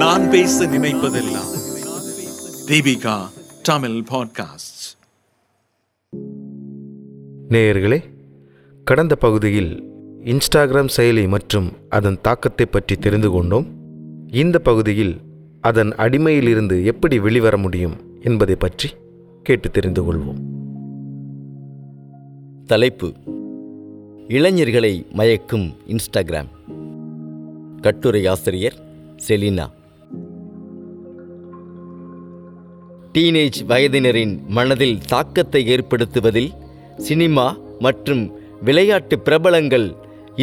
நான் பேச நினைப்பதெல்லாம் தீபிகா தமிழ் பாட்காஸ்ட். நேயர்களே, கடந்த பகுதியில் இன்ஸ்டாகிராம் செயலி மற்றும் அதன் தாக்கத்தை பற்றி தெரிந்து கொண்டோம். இந்த பகுதியில் அதன் அடிமையிலிருந்து எப்படி வெளிவர முடியும் என்பதை பற்றி கேட்டு தெரிந்து கொள்வோம். தலைப்பு: இளைஞர்களை மயக்கும் இன்ஸ்டாகிராம். கட்டுரை ஆசிரியர் செலினா. டீனேஜ் வயதினரின் மனதில் தாக்கத்தை ஏற்படுத்துவதில் சினிமா மற்றும் விளையாட்டு பிரபலங்கள்,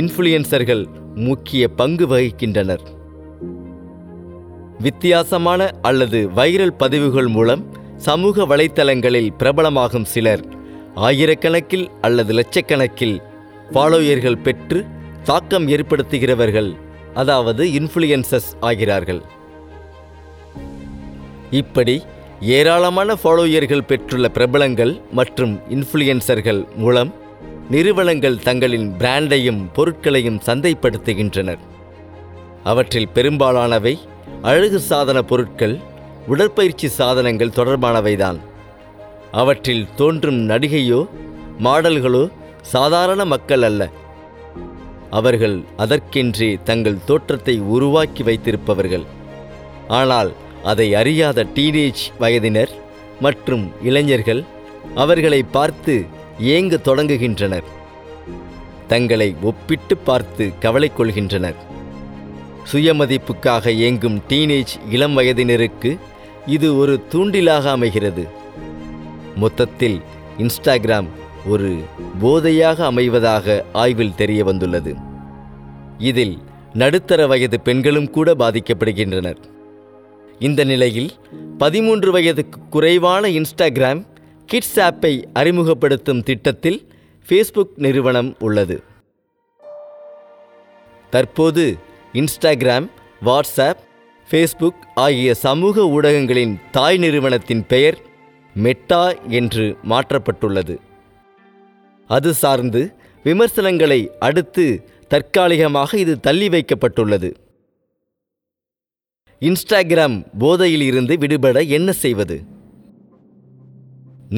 இன்ஃப்ளூயன்சர்கள் முக்கிய பங்கு வகிக்கின்றனர். வித்தியாசமான அல்லது வைரல் பதிவுகள் மூலம் சமூக வலைத்தளங்களில் பிரபலமாகும் சிலர் ஆயிரக்கணக்கில் அல்லது லட்சக்கணக்கில் ஃபாலோயர்கள் பெற்று தாக்கம் ஏற்படுத்துகிறவர்கள், அதாவது இன்ஃப்ளூயன்சஸ் ஆகிறார்கள். இப்படி ஏராளமான ஃபாலோயர்கள் பெற்றுள்ள பிரபலங்கள் மற்றும் இன்ஃப்ளூயன்சர்கள் மூலம் நிறுவனங்கள் தங்களின் பிராண்டையும் பொருட்களையும் சந்தைப்படுத்துகின்றனர். அவற்றில் பெரும்பாலானவை அழகு சாதன பொருட்கள், உடற்பயிற்சி சாதனங்கள் தொடர்பானவைதான். அவற்றில் தோன்றும் நடிகையோ மாடல்களோ சாதாரண மக்கள் அல்ல. அவர்கள் அதற்கென்றே தங்கள் தோற்றத்தை உருவாக்கி வைத்திருப்பவர்கள். ஆனால் அதை அறியாத டீனேஜ் வயதினர் மற்றும் இளைஞர்கள் அவர்களை பார்த்து ஏங்க தொடங்குகின்றனர். தங்களை ஒப்பிட்டு பார்த்து கவலை கொள்கின்றனர். சுயமதிப்புக்காக ஏங்கும் டீனேஜ் இளம் வயதினருக்கு இது ஒரு தூண்டிலாக அமைகிறது. மொத்தத்தில் இன்ஸ்டாகிராம் ஒரு போதையாக அமைவதாக ஆய்வில் தெரிய வந்துள்ளது. இதில் நடுத்தர வயது பெண்களும் கூட பாதிக்கப்படுகின்றனர். இந்த நிலையில் 13 வயதுக்கு குறைவான இன்ஸ்டாகிராம் கிட்ஸ் ஆப்பை அறிமுகப்படுத்தும் திட்டத்தில் ஃபேஸ்புக் நிறுவனம் உள்ளது. தற்போது இன்ஸ்டாகிராம், வாட்ஸ்ஆப், ஃபேஸ்புக் ஆகிய சமூக ஊடகங்களின் தாய் நிறுவனத்தின் பெயர் மெட்டா என்று மாற்றப்பட்டுள்ளது. அது சார்ந்து விமர்சனங்களை அடுத்து தற்காலிகமாக இது தள்ளி வைக்கப்பட்டுள்ளது. இன்ஸ்டாகிராம் போதையில் இருந்து விடுபட என்ன செய்வது?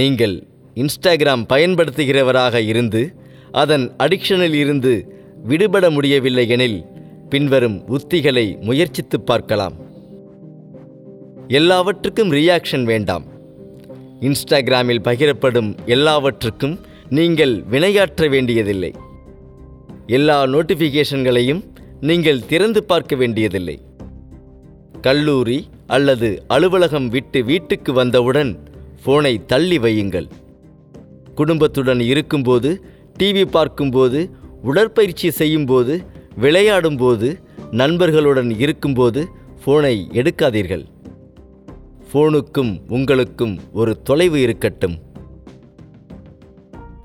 நீங்கள் இன்ஸ்டாகிராம் பயன்படுத்துகிறவராக இருந்து அதன் அடிக்ஷனில் இருந்து விடுபட முடியவில்லை எனில் பின்வரும் உத்திகளை முயற்சித்து பார்க்கலாம். எல்லாவற்றுக்கும் ரியாக்ஷன் வேண்டாம். இன்ஸ்டாகிராமில் பகிரப்படும் எல்லாவற்றுக்கும் நீங்கள் வினையாற்ற வேண்டியதில்லை. எல்லா நோட்டிஃபிகேஷன்களையும் நீங்கள் திறந்து பார்க்க வேண்டியதில்லை. கல்லூரி அல்லது அலுவலகம் விட்டு வீட்டுக்கு வந்தவுடன் ஃபோனை தள்ளி வையுங்கள். குடும்பத்துடன் இருக்கும்போது, டிவி பார்க்கும்போது, உடற்பயிற்சி செய்யும்போது, விளையாடும்போது, நண்பர்களுடன் இருக்கும்போது ஃபோனை எடுக்காதீர்கள். ஃபோனுக்கும் உங்களுக்கும் ஒரு தொலைவு இருக்கட்டும்.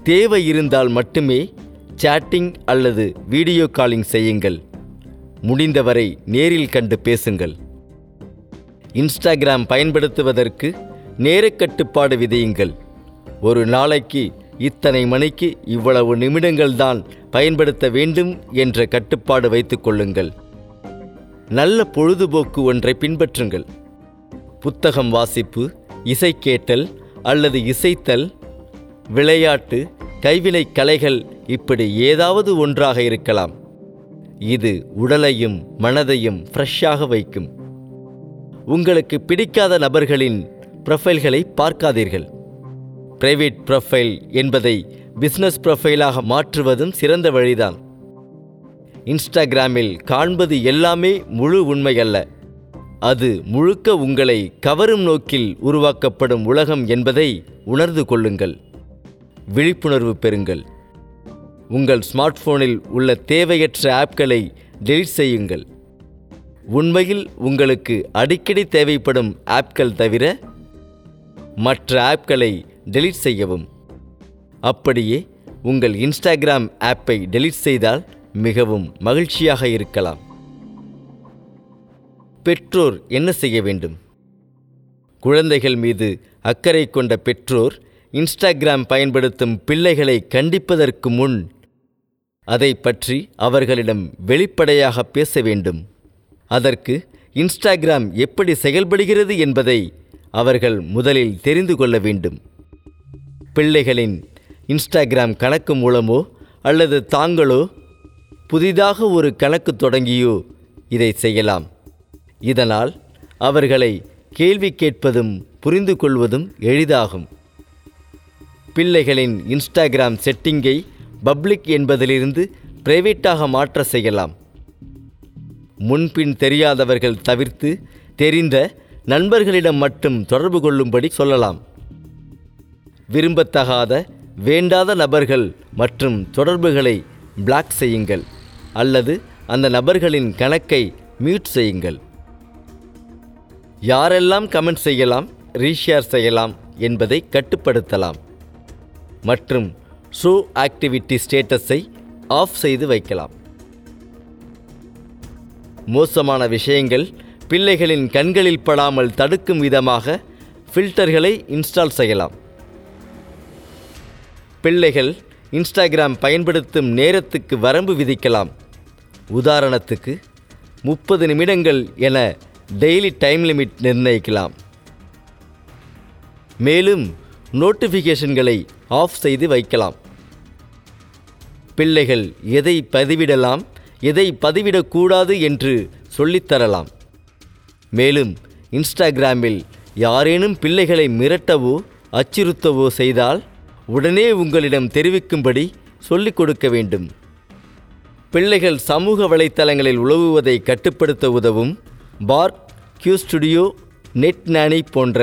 தேவை இருந்தால் மட்டுமே சேட்டிங் அல்லது வீடியோ காலிங் செய்யுங்கள். முடிந்தவரை நேரில் கண்டு பேசுங்கள். இன்ஸ்டாகிராம் பயன்படுத்துவதற்கு நேரக்கட்டுப்பாடு விதியுங்கள். ஒரு நாளைக்கு இத்தனை மணிக்கு இவ்வளவு நிமிடங்கள்தான் பயன்படுத்த வேண்டும் என்ற கட்டுப்பாடு வைத்துக் கொள்ளுங்கள். நல்ல பொழுதுபோக்கு ஒன்றை பின்பற்றுங்கள். புத்தகம் வாசிப்பு, இசை கேட்டல் அல்லது இசைத்தல், விளையாட்டு, கைவினை கலைகள், இப்படி ஏதாவது ஒன்றாக இருக்கலாம். இது உடலையும் மனதையும் ஃப்ரெஷ்ஷாக வைக்கும். உங்களுக்கு பிடிக்காத நபர்களின் ப்ரொஃபைல்களை பார்க்காதீர்கள். பிரைவேட் ப்ரொஃபைல் என்பதை பிஸ்னஸ் ப்ரொஃபைலாக மாற்றுவதும் சிறந்த வழிதான். இன்ஸ்டாகிராமில் காண்பது எல்லாமே முழு உண்மையல்ல. அது முழுக்க உங்களை கவரும் நோக்கில் உருவாக்கப்படும் உலகம் என்பதை உணர்ந்து கொள்ளுங்கள். விழிப்புணர்வு பெறுங்கள். உங்கள் ஸ்மார்ட் போனில் உள்ள தேவையற்ற ஆப்களை டெலீட் செய்யுங்கள். உண்மையில் உங்களுக்கு அடிக்கடி தேவைப்படும் ஆப்கள் தவிர மற்ற ஆப்களை டெலீட் செய்யவும். அப்படியே உங்கள் இன்ஸ்டாகிராம் ஆப்பை டெலீட் செய்தால் மிகவும் மகிழ்ச்சியாக இருக்கலாம். பெற்றோர் என்ன செய்ய வேண்டும்? குழந்தைகள் மீது அக்கறை கொண்ட பெற்றோர் இன்ஸ்டாகிராம் பயன்படுத்தும் பிள்ளைகளை கண்டிப்பதற்கு முன் அதை பற்றி அவர்களிடம் வெளிப்படையாக பேச வேண்டும். அதற்கு இன்ஸ்டாகிராம் எப்படி செயல்படுகிறது என்பதை அவர்கள் முதலில் தெரிந்து கொள்ள வேண்டும். பிள்ளைகளின் இன்ஸ்டாகிராம் கணக்கு மூலமோ அல்லது தாங்களோ புதிதாக ஒரு கணக்கு தொடங்கியோ இதை செய்யலாம். இதனால் அவர்களை கேள்வி கேட்பதும் புரிந்து கொள்வதும் எளிதாகும். பிள்ளைகளின் இன்ஸ்டாகிராம் செட்டிங்கை பப்ளிக் என்பதிலிருந்து பிரைவேட்டாக மாற்ற செய்யலாம். முன்பின் தெரியாதவர்கள் தவிர்த்து தெரிந்த நண்பர்களிடம் மட்டும் தொடர்பு கொள்ளும்படி சொல்லலாம். விரும்பத்தகாத வேண்டாத நபர்கள் மற்றும் தொடர்புகளை பிளாக் செய்யுங்கள் அல்லது அந்த நபர்களின் கணக்கை மியூட் செய்யுங்கள். யாரெல்லாம் கமெண்ட் செய்யலாம், ரீஷேர் செய்யலாம் என்பதை கட்டுப்படுத்தலாம் மற்றும் ஷோ ஆக்டிவிட்டி ஸ்டேட்டஸை ஆஃப் செய்து வைக்கலாம். மோசமான விஷயங்கள் பிள்ளைகளின் கண்களில் படாமல் தடுக்கும் விதமாக ஃபில்டர்களை இன்ஸ்டால் செய்யலாம். பிள்ளைகள் இன்ஸ்டாகிராம் பயன்படுத்தும் நேரத்துக்கு வரம்பு விதிக்கலாம். உதாரணத்துக்கு 30 நிமிடங்கள் என டெய்லி டைம் லிமிட் நிர்ணயிக்கலாம். மேலும் நோட்டிஃபிகேஷன்களை ஆஃப் செய்து வைக்கலாம். பிள்ளைகள் எதை பதிவிடலாம், எதை பதிவிடக்கூடாது என்று சொல்லித்தரலாம். மேலும் இன்ஸ்டாகிராமில் யாரேனும் பிள்ளைகளை மிரட்டவோ அச்சுறுத்தவோ செய்தால் உடனே உங்களிடம் தெரிவிக்கும்படி சொல்லிக் கொடுக்க வேண்டும். பிள்ளைகள் சமூக வலைத்தளங்களில் உலவுவதை கட்டுப்படுத்த உதவும் பார்க், க்யூஸ்டுடியோ, நெட் நானி போன்ற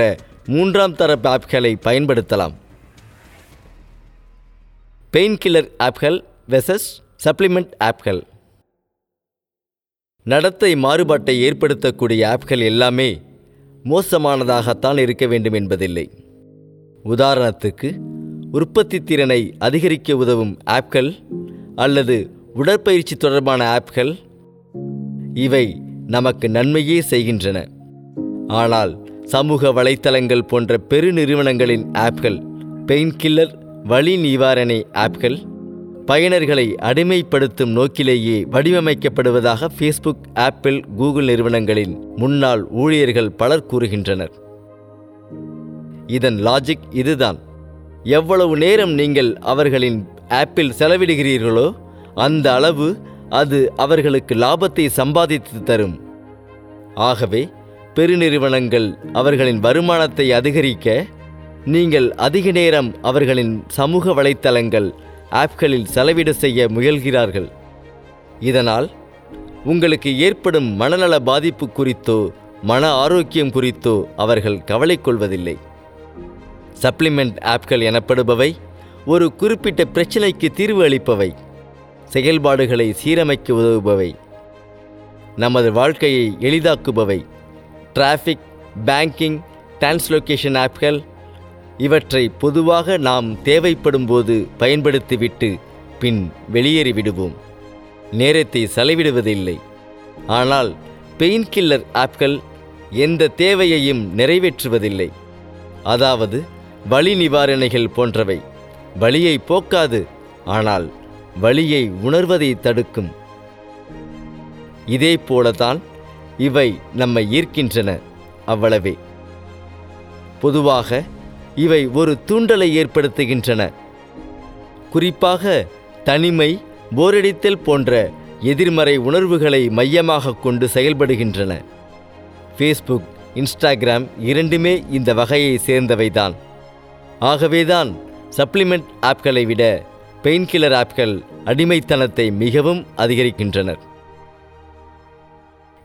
3ஆம் தரப்பு ஆப்களை பயன்படுத்தலாம். பெயின்கில்லர் ஆப்கள் வெர்சஸ் சப்ளிமெண்ட் ஆப்கள். நடத்தை மாறுபாட்டை ஏற்படுத்தக்கூடிய ஆப்கள் எல்லாமே மோசமானதாகத்தான் இருக்க வேண்டும் என்பதில்லை. உதாரணத்துக்கு உற்பத்தி திறனை அதிகரிக்க உதவும் ஆப்கள் அல்லது உடற்பயிற்சி தொடர்பான ஆப்கள், இவை நமக்கு நன்மையே செய்கின்றன. ஆனால் சமூக வலைத்தளங்கள் போன்ற பெருநிறுவனங்களின் ஆப்கள், பெயின்கில்லர், வலி நிவாரணை ஆப்கள் பயனர்களை அடிமைப்படுத்தும் நோக்கிலேயே வடிவமைக்கப்படுவதாக Facebook, Apple, Google நிறுவனங்களின் முன்னாள் ஊழியர்கள் பலர் கூறுகின்றனர். இதன் லாஜிக் இதுதான். எவ்வளவு நேரம் நீங்கள் அவர்களின் ஆப்பில் செலவிடுகிறீர்களோ அந்த அளவு அது அவர்களுக்கு லாபத்தை சம்பாதித்து தரும். ஆகவே பெருநிறுவனங்கள் அவர்களின் வருமானத்தை அதிகரிக்க நீங்கள் அதிக நேரம் அவர்களின் சமூக வலைத்தளங்கள் ஆப்களில் செலவிட செய்ய முயல்கிறார்கள். இதனால் உங்களுக்கு ஏற்படும் மனநல பாதிப்பு குறித்தோ மன ஆரோக்கியம் குறித்தோ அவர்கள் கவலை கொள்வதில்லை. சப்ளிமெண்ட் ஆப்கள் எனப்படுபவை ஒரு குறிப்பிட்ட பிரச்சினைக்கு தீர்வு அளிப்பவை, செயல்பாடுகளை சீரமைக்க உதவுபவை, நமது வாழ்க்கையை எளிதாக்குபவை. டிராஃபிக், பேங்கிங், டிரான்ஸ்லோகேஷன் ஆப்கள் இவற்றை பொதுவாக நாம் தேவைப்படும் போது பயன்படுத்திவிட்டு பின் வெளியேறிவிடுவோம். நேரத்தை செலவிடுவதில்லை. ஆனால் பெயின்கில்லர் ஆப்கள் எந்த தேவையையும் நிறைவேற்றுவதில்லை. அதாவது வலி நிவாரணிகள் போன்றவை வலியை போக்காது, ஆனால் வலியை உணர்வதை தடுக்கும். இதே போலத்தான் இவை நம்மை ஈர்க்கின்றன, அவ்வளவே. பொதுவாக இவை ஒரு தூண்டலை ஏற்படுத்துகின்றன. குறிப்பாக தனிமை, போரடித்தல் போன்ற எதிர்மறை உணர்வுகளை மையமாக கொண்டு செயல்படுகின்றன. ஃபேஸ்புக், இன்ஸ்டாகிராம் இரண்டுமே இந்த வகையை சேர்ந்தவைதான். ஆகவேதான் சப்ளிமெண்ட் ஆப்களை விட பெயின்கில்லர் ஆப்கள் அடிமைத்தனத்தை மிகவும் அதிகரிக்கின்றனர்.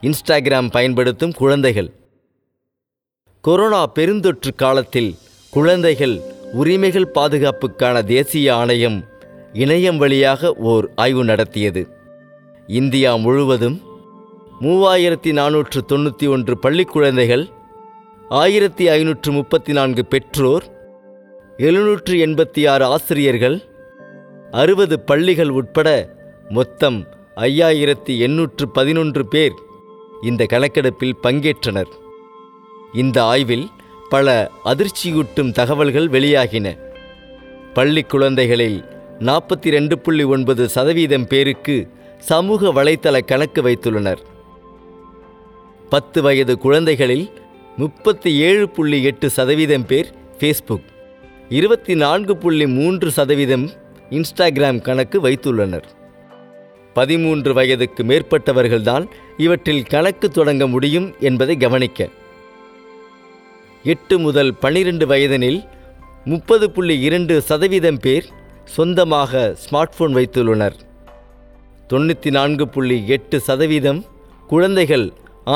இன்ஸ்டாகிராம் பயன்படுத்தும் குழந்தைகள். கொரோனா பெருந்தொற்று காலத்தில் குழந்தைகள் உரிமைகள் பாதுகாப்புக்கான தேசிய ஆணையம் இணையம் வழியாக ஓர் ஆய்வு நடத்தியது. இந்தியா முழுவதும் 3491 பள்ளிக்குழந்தைகள், 1534 பெற்றோர், 786 ஆசிரியர்கள், 60 பள்ளிகள் உட்பட மொத்தம் 5811 பேர் இந்த கணக்கெடுப்பில் பங்கேற்றனர். இந்த ஆய்வில் பல அதிர்ச்சியூட்டும் தகவல்கள் வெளியாகின. பள்ளி குழந்தைகளில் 42.9% பேருக்கு சமூக வலைத்தள கணக்கு வைத்துள்ளனர். 10 வயது குழந்தைகளில் 37.8% பேர் ஃபேஸ்புக், 24.3% இன்ஸ்டாகிராம் கணக்கு வைத்துள்ளனர். 13 வயதுக்கு மேற்பட்டவர்கள்தான் இவற்றில் கணக்கு தொடங்க முடியும் என்பதை கவனிக்க. 8 முதல் 12 வயதினில் 30.2% பேர் சொந்தமாக ஸ்மார்ட் போன் வைத்துள்ளனர். 94.8% குழந்தைகள்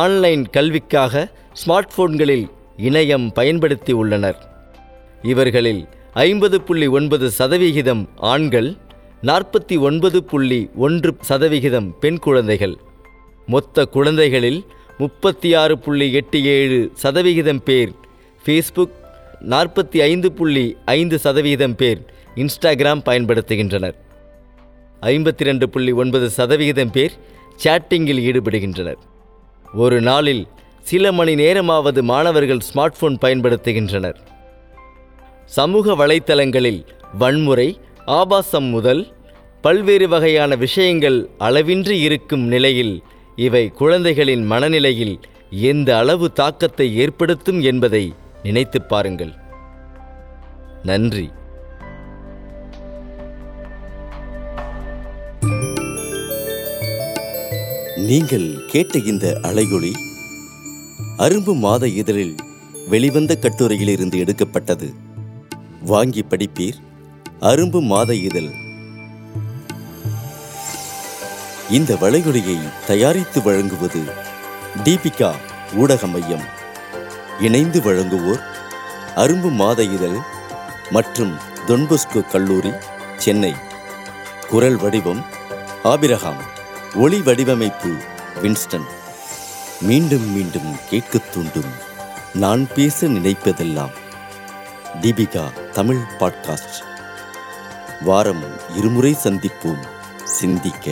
ஆன்லைன் கல்விக்காக ஸ்மார்ட் போன்களில் இணையம் பயன்படுத்தி உள்ளனர். இவர்களில் 50.9% ஆண்கள், 49.1% பெண் குழந்தைகள். மொத்த குழந்தைகளில் 36.87% பேர் ஃபேஸ்புக், 45.5% பேர் இன்ஸ்டாகிராம் பயன்படுத்துகின்றனர். 52.9% பேர் சேட்டிங்கில் ஈடுபடுகின்றனர். ஒரு நாளில் சில மணி நேரமாவது மாணவர்கள் ஸ்மார்ட் போன் பயன்படுத்துகின்றனர். சமூக வலைத்தளங்களில் வன்முறை, ஆபாசம் முதல் பல்வேறு வகையான விஷயங்கள் அளவின்றி இருக்கும் நிலையில் இவை குழந்தைகளின் மனநிலையில் எந்த அளவு தாக்கத்தை ஏற்படுத்தும் என்பதை நினைத்து பாருங்கள். நன்றி. நீங்கள் கேட்ட இந்த அலையொலி அரும்பு மாத இதழில் வெளிவந்த கட்டுரையிலிருந்து எடுக்கப்பட்டது. வாங்கி படிப்பீர். அரும்பு மாத இதழ். இந்த வளையொலியை தயாரித்து வழங்குவது தீபிகா ஊடக மையம். இணைந்து வழங்குவோர் அரும்பு மாத இதழ் மற்றும் தொன் பொஸ்கோ கல்லூரி, சென்னை. குரல் வடிவம் ஆபிரகாம், ஒளி வடிவமைப்பு வின்ஸ்டன். மீண்டும் மீண்டும் கேட்க தூண்டும் நான் பேச நினைப்பதெல்லாம் தீபிகா தமிழ் பாட்காஸ்ட். வாரம் 2 முறை சந்திப்போம். சிந்திக்க.